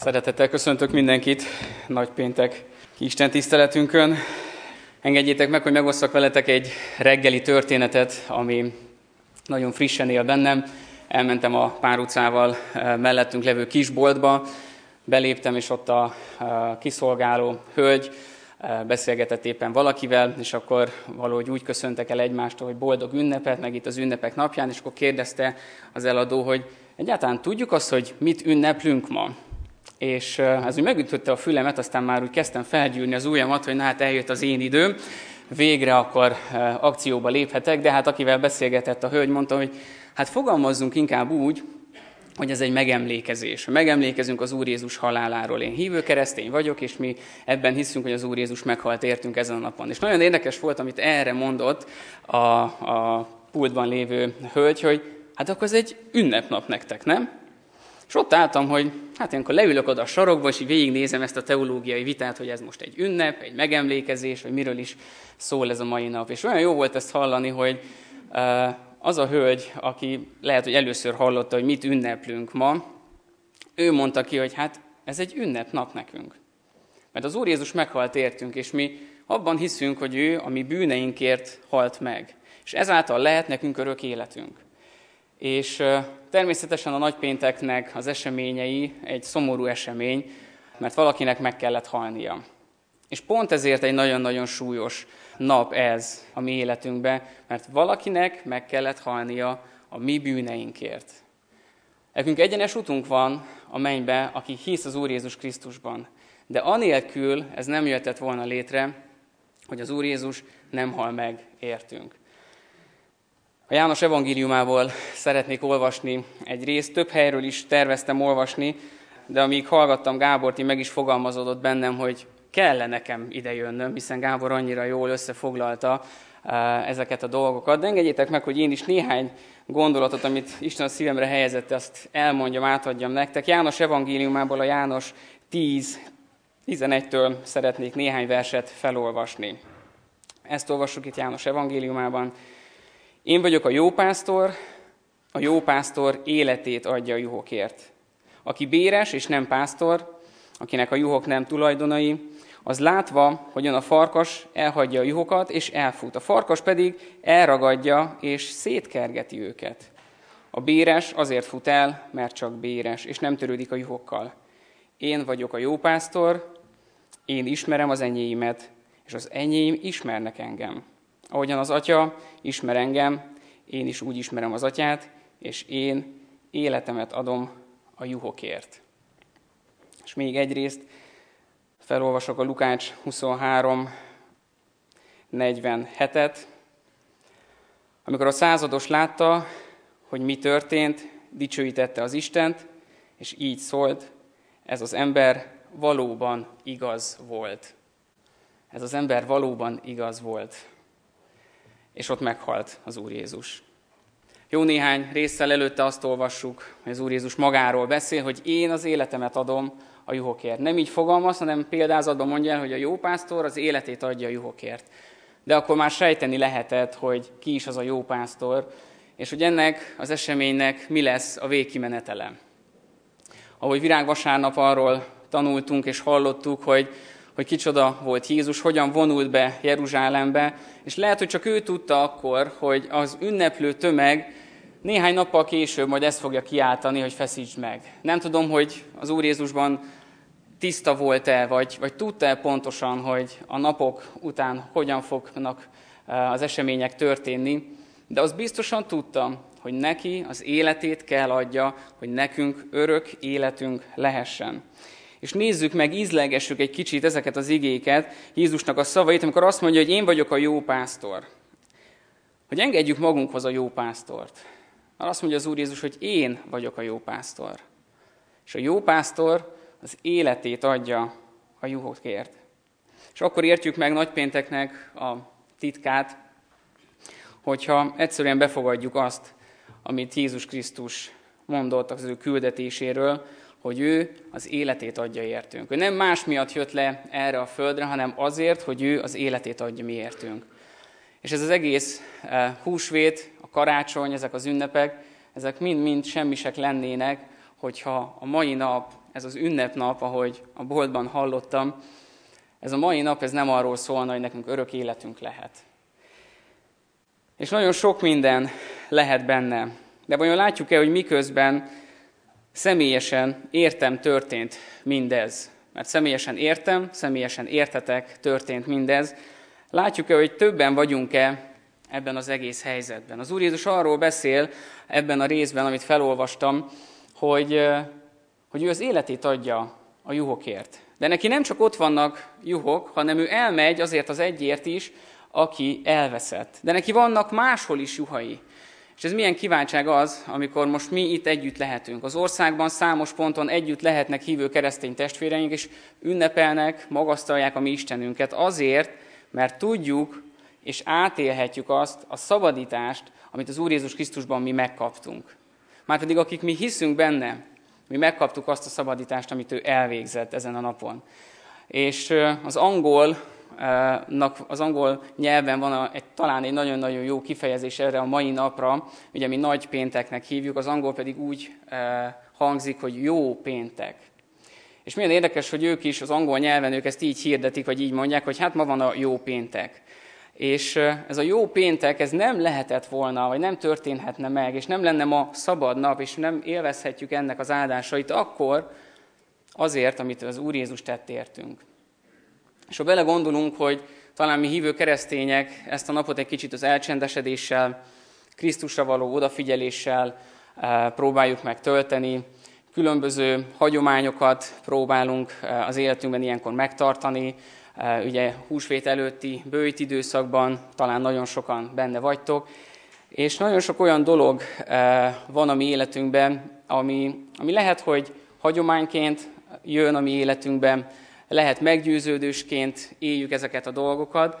Szeretettel köszöntök mindenkit nagypéntek Isten tiszteletünkön. Engedjétek meg, hogy megosszak veletek egy reggeli történetet, ami nagyon frissen él bennem. Elmentem a Pár utcával mellettünk levő kisboltba, beléptem, és ott a kiszolgáló hölgy beszélgetett éppen valakivel, és akkor valahogy úgy köszöntek el egymástól, hogy boldog ünnepet, meg itt az ünnepek napján, és akkor kérdezte az eladó, hogy egyáltalán tudjuk azt, hogy mit ünneplünk ma? És ez úgy megütötte a fülemet, aztán már úgy kezdtem felgyűrni az ujjamat, hogy na hát eljött az én időm, végre akkor akcióba léphetek, de hát akivel beszélgetett a hölgy, mondta, hogy hát fogalmazzunk inkább úgy, hogy ez egy megemlékezés. Megemlékezünk az Úr Jézus haláláról. Én hívő keresztény vagyok, és mi ebben hiszünk, hogy az Úr Jézus meghalt értünk ezen a napon. És nagyon érdekes volt, amit erre mondott a pultban lévő hölgy, hogy hát akkor ez egy ünnepnap nektek, nem? És ott álltam, hogy hát én akkor leülök oda a sarokba, és így végignézem ezt a teológiai vitát, hogy ez most egy ünnep, egy megemlékezés, vagy miről is szól ez a mai nap. És olyan jó volt ezt hallani, hogy az a hölgy, aki lehet, hogy először hallotta, hogy mit ünneplünk ma, ő mondta ki, hogy hát ez egy ünnepnap nekünk. Mert az Úr Jézus meghalt értünk, és mi abban hiszünk, hogy ő a mi bűneinkért halt meg. És ezáltal lehet nekünk örök életünk. És természetesen a nagypénteknek az eseményei egy szomorú esemény, mert valakinek meg kellett halnia. És pont ezért egy nagyon-nagyon súlyos nap ez a mi életünkben, mert valakinek meg kellett halnia a mi bűneinkért. Nekünk egyenes utunk van a mennybe, aki hisz az Úr Jézus Krisztusban. De anélkül ez nem jöhetett volna létre, hogy az Úr Jézus nem hal meg értünk. A János evangéliumából szeretnék olvasni egy részt, több helyről is terveztem olvasni, de amíg hallgattam Gábort, így meg is fogalmazódott bennem, hogy kell nekem ide jönnöm, hiszen Gábor annyira jól összefoglalta ezeket a dolgokat. De engedjétek meg, hogy én is néhány gondolatot, amit Isten a szívemre helyezett, azt elmondjam, átadjam nektek. János evangéliumából a János 10:11-től szeretnék néhány verset felolvasni. Ezt olvassuk itt János evangéliumában. Én vagyok a jó pásztor életét adja a juhokért. Aki béres és nem pásztor, akinek a juhok nem tulajdonai, az látva, hogyan a farkas elhagyja a juhokat és elfut. A farkas pedig elragadja és szétkergeti őket. A béres azért fut el, mert csak béres, és nem törődik a juhokkal. Én vagyok a jó pásztor, én ismerem az enyéimet, és az enyém ismernek engem. Ahogyan az Atya ismer engem, én is úgy ismerem az Atyát, és én életemet adom a juhokért. És még egyrészt felolvasok a Lukács 23:47-et. Amikor a százados látta, hogy mi történt, dicsőítette az Istent, és így szólt, ez az ember valóban igaz volt. Ez az ember valóban igaz volt. És ott meghalt az Úr Jézus. Jó néhány résszel előtte azt olvassuk, hogy az Úr Jézus magáról beszél, hogy én az életemet adom a juhokért. Nem így fogalmaz, hanem példázatban mondja el, hogy a jó pásztor az életét adja a juhokért. De akkor már sejteni lehetett, hogy ki is az a jó pásztor, és hogy ennek az eseménynek mi lesz a végkimenetele. Ahogy Virágvasárnap arról tanultunk és hallottuk, hogy kicsoda volt Jézus, hogyan vonult be Jeruzsálembe, és lehet, hogy csak ő tudta akkor, hogy az ünneplő tömeg néhány nappal később majd ezt fogja kiáltani, hogy feszítsd meg. Nem tudom, hogy az Úr Jézusban tiszta volt-e, vagy tudta-e pontosan, hogy a napok után hogyan fognak az események történni, de az biztosan tudta, hogy neki az életét kell adja, hogy nekünk örök életünk lehessen. És nézzük meg, ízlegessük egy kicsit ezeket az igéket, Jézusnak a szavait, amikor azt mondja, hogy én vagyok a jó pásztor. Hogy engedjük magunkhoz a jó pásztort. Azt mondja az Úr Jézus, hogy én vagyok a jó pásztor. És a jó pásztor az életét adja a juhokért. És akkor értjük meg nagypénteknek a titkát, hogyha egyszerűen befogadjuk azt, amit Jézus Krisztus mondott az ő küldetéséről, hogy ő az életét adja értünk. Ő nem más miatt jött le erre a földre, hanem azért, hogy ő az életét adja mi értünk. És ez az egész húsvét, a karácsony, ezek az ünnepek, ezek mind-mind semmisek lennének, hogyha a mai nap ez az ünnepnap, ahogy a boltban hallottam, ez a mai nap ez nem arról szólna, hogy nekünk örök életünk lehet. És nagyon sok minden lehet benne. De vajon látjuk-e, hogy miközben személyesen értem történt mindez? Mert személyesen értem, személyesen értetek történt mindez. Látjuk-e, hogy többen vagyunk-e ebben az egész helyzetben? Az Úr Jézus arról beszél ebben a részben, amit felolvastam, hogy ő az életét adja a juhokért. De neki nem csak ott vannak juhok, hanem ő elmegy azért az egyért is, aki elveszett. De neki vannak máshol is juhai. És ez milyen kiváltság az, amikor most mi itt együtt lehetünk. Az országban számos ponton együtt lehetnek hívő keresztény testvéreink, és ünnepelnek, magasztalják a mi Istenünket azért, mert tudjuk és átélhetjük azt a szabadítást, amit az Úr Jézus Krisztusban mi megkaptunk. Márpedig akik mi hiszünk benne, mi megkaptuk azt a szabadítást, amit ő elvégzett ezen a napon. És az angol nyelven van talán egy nagyon-nagyon jó kifejezés erre a mai napra, ugye mi nagy pénteknek hívjuk, az angol pedig úgy hangzik, hogy jó péntek. És milyen érdekes, hogy ők is az angol nyelven ők ezt így hirdetik, vagy így mondják, hogy hát ma van a jó péntek. És ez a jó péntek, ez nem lehetett volna, vagy nem történhetne meg, és nem lenne ma szabad nap, és nem élvezhetjük ennek az áldásait akkor azért, amit az Úr Jézus tett értünk. És ha belegondolunk, hogy talán mi hívő keresztények ezt a napot egy kicsit az elcsendesedéssel, Krisztusra való odafigyeléssel próbáljuk meg tölteni, különböző hagyományokat próbálunk az életünkben ilyenkor megtartani, ugye húsvét előtti bőjt időszakban talán nagyon sokan benne vagytok, és nagyon sok olyan dolog van a mi életünkben, ami lehet, hogy hagyományként jön a mi életünkben, lehet meggyőződősként éljük ezeket a dolgokat,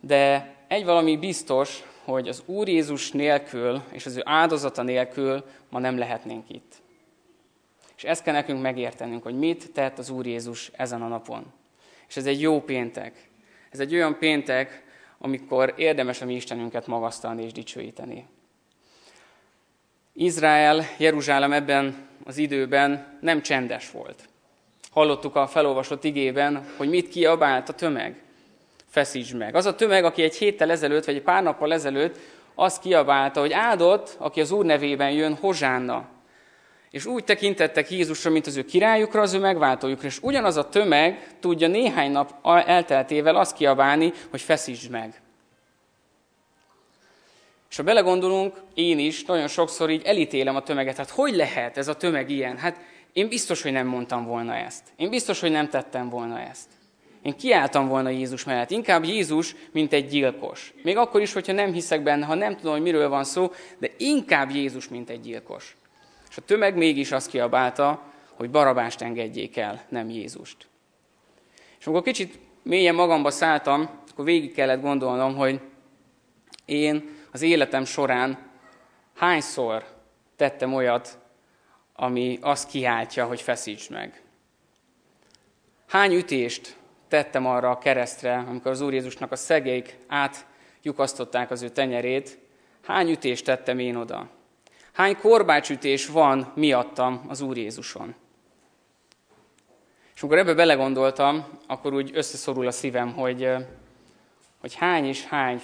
de egy valami biztos, hogy az Úr Jézus nélkül és az ő áldozata nélkül ma nem lehetnénk itt. És ezt kell nekünk megértenünk, hogy mit tett az Úr Jézus ezen a napon. És ez egy jó péntek. Ez egy olyan péntek, amikor érdemes a mi Istenünket magasztalni és dicsőíteni. Izrael, Jeruzsálem ebben az időben nem csendes volt. Hallottuk a felolvasott igében, hogy mit kiabált a tömeg. Feszítsd meg. Az a tömeg, aki egy héttel ezelőtt, vagy egy pár nappal ezelőtt azt kiabálta, hogy áldott, aki az Úr nevében jön, hozsánna. És úgy tekintettek Jézusra, mint az ő királyukra, az ő megváltójukra. És ugyanaz a tömeg tudja néhány nap elteltével azt kiabálni, hogy feszítsd meg. És ha belegondolunk, én is nagyon sokszor így elítélem a tömeget. Hát hogy lehet ez a tömeg ilyen? Hát én biztos, hogy nem mondtam volna ezt. Én biztos, hogy nem tettem volna ezt. Én kiálltam volna Jézus mellett. Inkább Jézus, mint egy gyilkos. Még akkor is, hogyha nem hiszek benne, ha nem tudom, hogy miről van szó, de inkább Jézus, mint egy gyilkos. És a tömeg mégis azt kiabálta, hogy Barabást engedjék el, nem Jézust. És amikor kicsit mélyen magamba szálltam, akkor végig kellett gondolnom, hogy én az életem során hányszor tettem olyat, ami azt kiáltja, hogy feszítsd meg. Hány ütést tettem arra a keresztre, amikor az Úr Jézusnak a szegélyek átlyukasztották az ő tenyerét, hány ütést tettem én oda? Hány korbácsütés van miattam az Úr Jézuson? És amikor ebbe belegondoltam, akkor úgy összeszorul a szívem, hogy hány és hány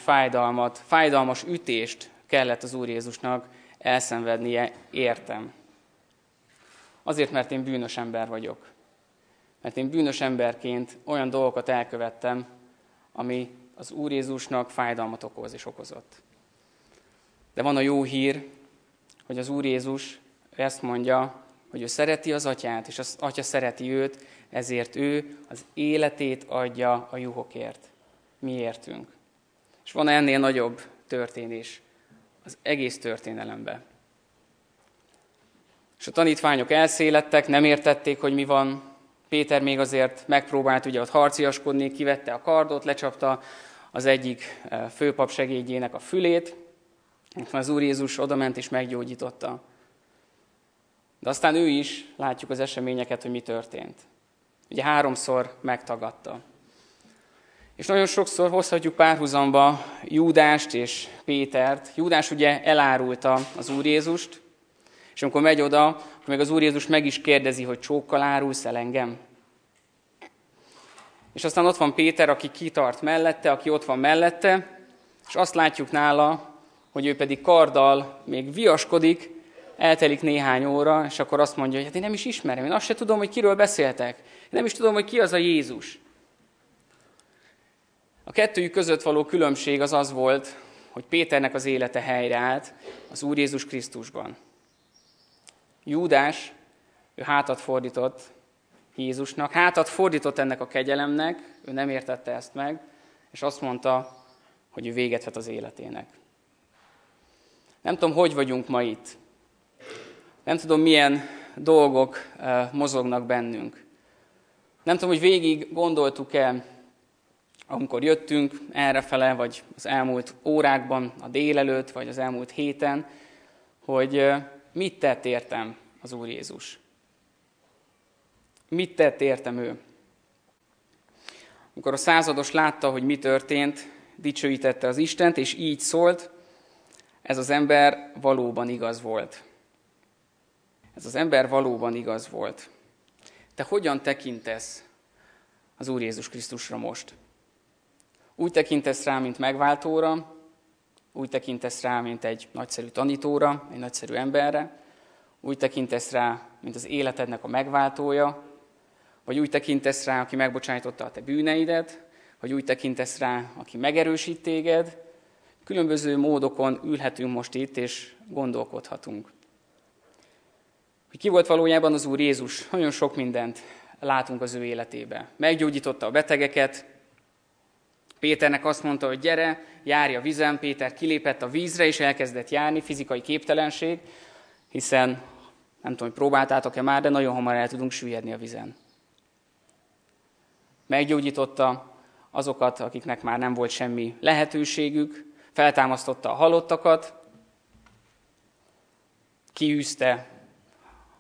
fájdalmas ütést kellett az Úr Jézusnak elszenvednie értem. Azért, mert én bűnös ember vagyok. Mert én bűnös emberként olyan dolgokat elkövettem, ami az Úr Jézusnak fájdalmat okoz és okozott. De van a jó hír, hogy az Úr Jézus ezt mondja, hogy ő szereti az atyát, és az atya szereti őt, ezért ő az életét adja a juhokért. Mi értünk. És van ennél nagyobb történés az egész történelemben. És a tanítványok elszélettek, nem értették, hogy mi van. Péter még azért megpróbált ugye ott harciaskodni, kivette a kardot, lecsapta az egyik főpap segédjének a fülét, az Úr Jézus odament és meggyógyította. De aztán ő is, látjuk az eseményeket, hogy mi történt. Ugye 3-szor megtagadta. És nagyon sokszor hozhatjuk párhuzamba Júdást és Pétert. Júdás ugye elárulta az Úr Jézust, És amikor megy oda, akkor még az Úr Jézus meg is kérdezi, hogy csókkal árulsz el engem? És aztán ott van Péter, aki kitart mellette, aki ott van mellette, és azt látjuk nála, hogy ő pedig karddal még viaskodik, eltelik néhány óra, és akkor azt mondja, hogy hát én nem is ismerem, én azt se tudom, hogy kiről beszéltek. Én nem is tudom, hogy ki az a Jézus. A kettőjük között való különbség az az volt, hogy Péternek az élete helyreállt az Úr Jézus Krisztusban. Júdás, ő hátat fordított Jézusnak, hátat fordított ennek a kegyelemnek, ő nem értette ezt meg, és azt mondta, hogy ő véget vet az életének. Nem tudom, hogy vagyunk ma itt. Nem tudom, milyen dolgok mozognak bennünk. Nem tudom, hogy végig gondoltuk-e, amikor jöttünk errefele, vagy az elmúlt órákban, a délelőtt, vagy az elmúlt héten, hogy mit tett értem az Úr Jézus? Mit tett értem ő? Amikor a százados látta, hogy mi történt, dicsőítette az Istent, és így szólt, ez az ember valóban igaz volt. Ez az ember valóban igaz volt. Te hogyan tekintesz az Úr Jézus Krisztusra most? Úgy tekintesz rá, mint megváltóra, úgy tekintesz rá, mint egy nagyszerű tanítóra, egy nagyszerű emberre, úgy tekintesz rá, mint az életednek a megváltója, vagy úgy tekintesz rá, aki megbocsájtotta a te bűneidet, vagy úgy tekintesz rá, aki megerősít téged. Különböző módokon ülhetünk most itt, és gondolkodhatunk. Hogy ki volt valójában az Úr Jézus? Nagyon sok mindent látunk az ő életébe. Meggyógyította a betegeket, Péternek azt mondta, hogy gyere, járj a vizen, Péter kilépett a vízre, és elkezdett járni, fizikai képtelenség, hiszen nem tudom, hogy próbáltátok-e már, de nagyon hamar el tudunk süllyedni a vizen. Meggyógyította azokat, akiknek már nem volt semmi lehetőségük, feltámasztotta a halottakat, kiűzte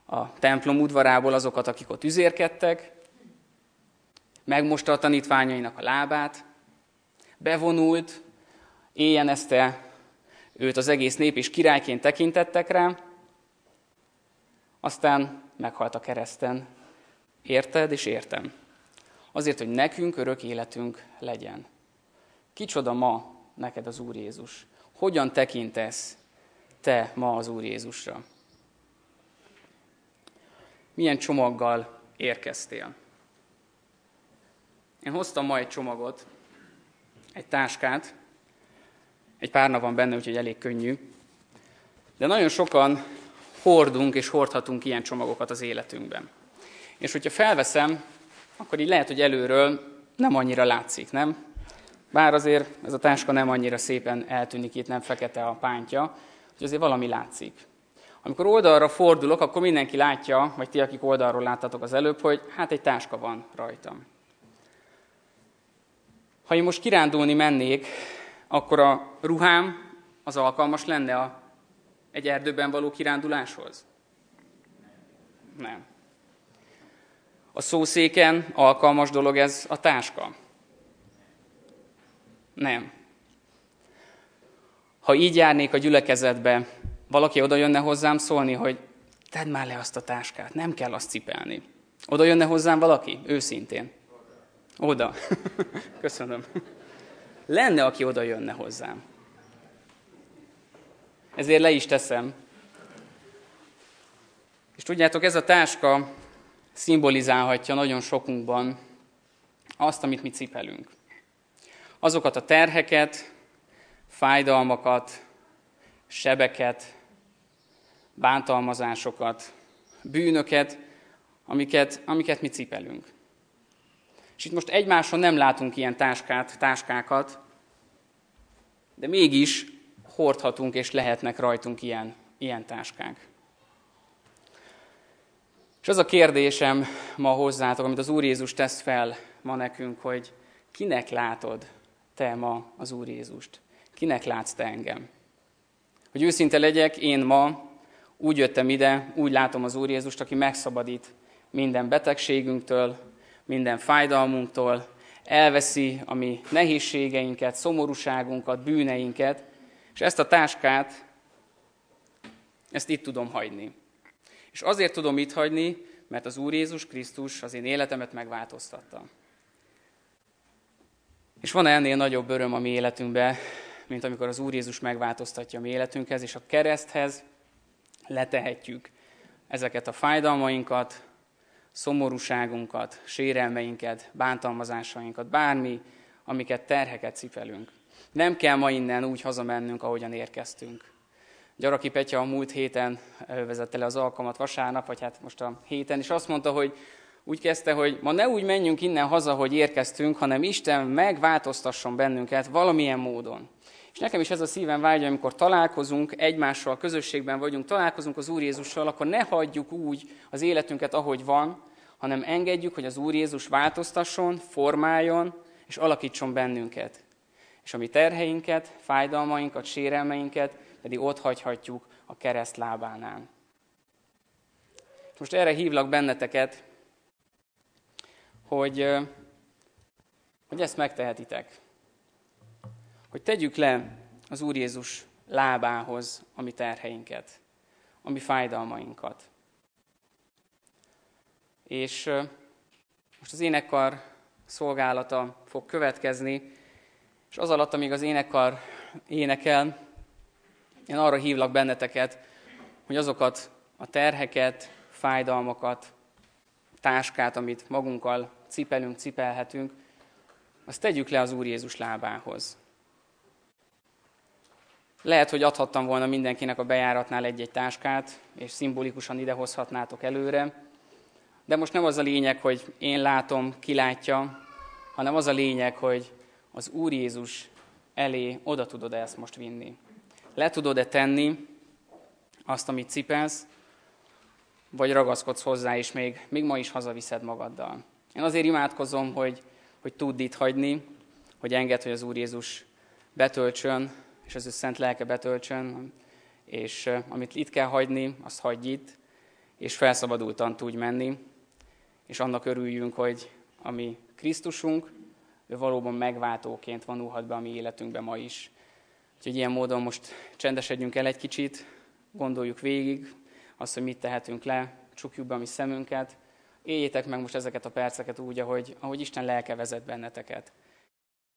a templom udvarából azokat, akik ott üzérkedtek, megmosta a tanítványainak a lábát, bevonult, éjjenezte őt az egész nép, és királyként tekintettek rá, aztán meghalt a kereszten. Érted és értem. Azért, hogy nekünk örök életünk legyen. Kicsoda ma neked az Úr Jézus? Hogyan tekintesz te ma az Úr Jézusra? Milyen csomaggal érkeztél? Én hoztam ma egy csomagot, egy táskát, egy párna van benne, úgyhogy elég könnyű, de nagyon sokan hordunk és hordhatunk ilyen csomagokat az életünkben. És hogyha felveszem, akkor így lehet, hogy előről nem annyira látszik, nem? Bár azért ez a táska nem annyira szépen eltűnik, itt nem fekete a pántja, hogy azért valami látszik. Amikor oldalra fordulok, akkor mindenki látja, vagy ti, akik oldalról láttatok az előbb, hogy hát egy táska van rajtam. Ha én most kirándulni mennék, akkor a ruhám az alkalmas lenne egy erdőben való kiránduláshoz? Nem. A szószéken alkalmas dolog ez a táska? Nem. Ha így járnék a gyülekezetbe, valaki oda jönne hozzám szólni, hogy tedd már le azt a táskát, nem kell azt cipelni. Oda jönne hozzám valaki? Őszintén. Oda. Köszönöm. Lenne, aki oda jönne hozzám. Ezért le is teszem. És tudjátok, ez a táska szimbolizálhatja nagyon sokunkban azt, amit mi cipelünk. Azokat a terheket, fájdalmakat, sebeket, bántalmazásokat, bűnöket, amiket mi cipelünk. És itt most egymáson nem látunk ilyen táskákat, de mégis hordhatunk és lehetnek rajtunk ilyen táskák. És az a kérdésem ma hozzátok, amit az Úr Jézus tesz fel ma nekünk, hogy kinek látod te ma az Úr Jézust? Kinek látsz te engem? Hogy őszinte legyek, én ma úgy jöttem ide, úgy látom az Úr Jézust, aki megszabadít minden betegségünktől, minden fájdalmunktól, elveszi a mi nehézségeinket, szomorúságunkat, bűneinket, és ezt a táskát, ezt itt tudom hagyni. És azért tudom itt hagyni, mert az Úr Jézus Krisztus az én életemet megváltoztatta. És van ennél nagyobb öröm a mi életünkben, mint amikor az Úr Jézus megváltoztatja a mi életünkhez, és a kereszthez letehetjük ezeket a fájdalmainkat, szomorúságunkat, sérelmeinket, bántalmazásainkat, bármi, amiket terheket cipelünk. Nem kell ma innen úgy hazamennünk, ahogyan érkeztünk. Gyaraki Petya a múlt héten vezette le az alkalmat vasárnap, vagy hát most a héten, és azt mondta, hogy úgy kezdte, hogy ma ne úgy menjünk innen haza, hogy érkeztünk, hanem Isten megváltoztasson bennünket valamilyen módon. És nekem is ez a szívem vágya, amikor találkozunk egymással, közösségben vagyunk, találkozunk az Úr Jézussal, akkor ne hagyjuk úgy az életünket, ahogy van, hanem engedjük, hogy az Úr Jézus változtasson, formáljon és alakítson bennünket. És a mi terheinket, fájdalmainkat, sérelmeinket pedig ott hagyhatjuk a kereszt lábánál. Most erre hívlak benneteket, hogy ezt megtehetitek. Hogy tegyük le az Úr Jézus lábához a mi terheinket, a mi fájdalmainkat. És most az énekkar szolgálata fog következni, és az alatt, amíg az énekkar énekel, én arra hívlak benneteket, hogy azokat a terheket, fájdalmakat, táskát, amit magunkkal cipelünk, cipelhetünk, azt tegyük le az Úr Jézus lábához. Lehet, hogy adhattam volna mindenkinek a bejáratnál egy-egy táskát, és szimbolikusan idehozhatnátok előre, de most nem az a lényeg, hogy én látom, ki látja, hanem az a lényeg, hogy az Úr Jézus elé oda tudod ezt most vinni. Le tudod-e tenni azt, amit cipelsz, vagy ragaszkodsz hozzá, és még ma is hazaviszed magaddal. Én azért imádkozom, hogy tudd itt hagyni, hogy engedd, hogy az Úr Jézus betöltsön, és az ő szent lelke betöltsön, és amit itt kell hagyni, azt hagyj itt, és felszabadultan tudj menni, és annak örüljünk, hogy a mi Krisztusunk, ő valóban megváltóként vonulhat be a mi életünkbe ma is. Úgyhogy ilyen módon most csendesedjünk el egy kicsit, gondoljuk végig azt, hogy mit tehetünk le, csukjuk be a mi szemünket. Éljétek meg most ezeket a perceket úgy, ahogy Isten lelke vezet benneteket.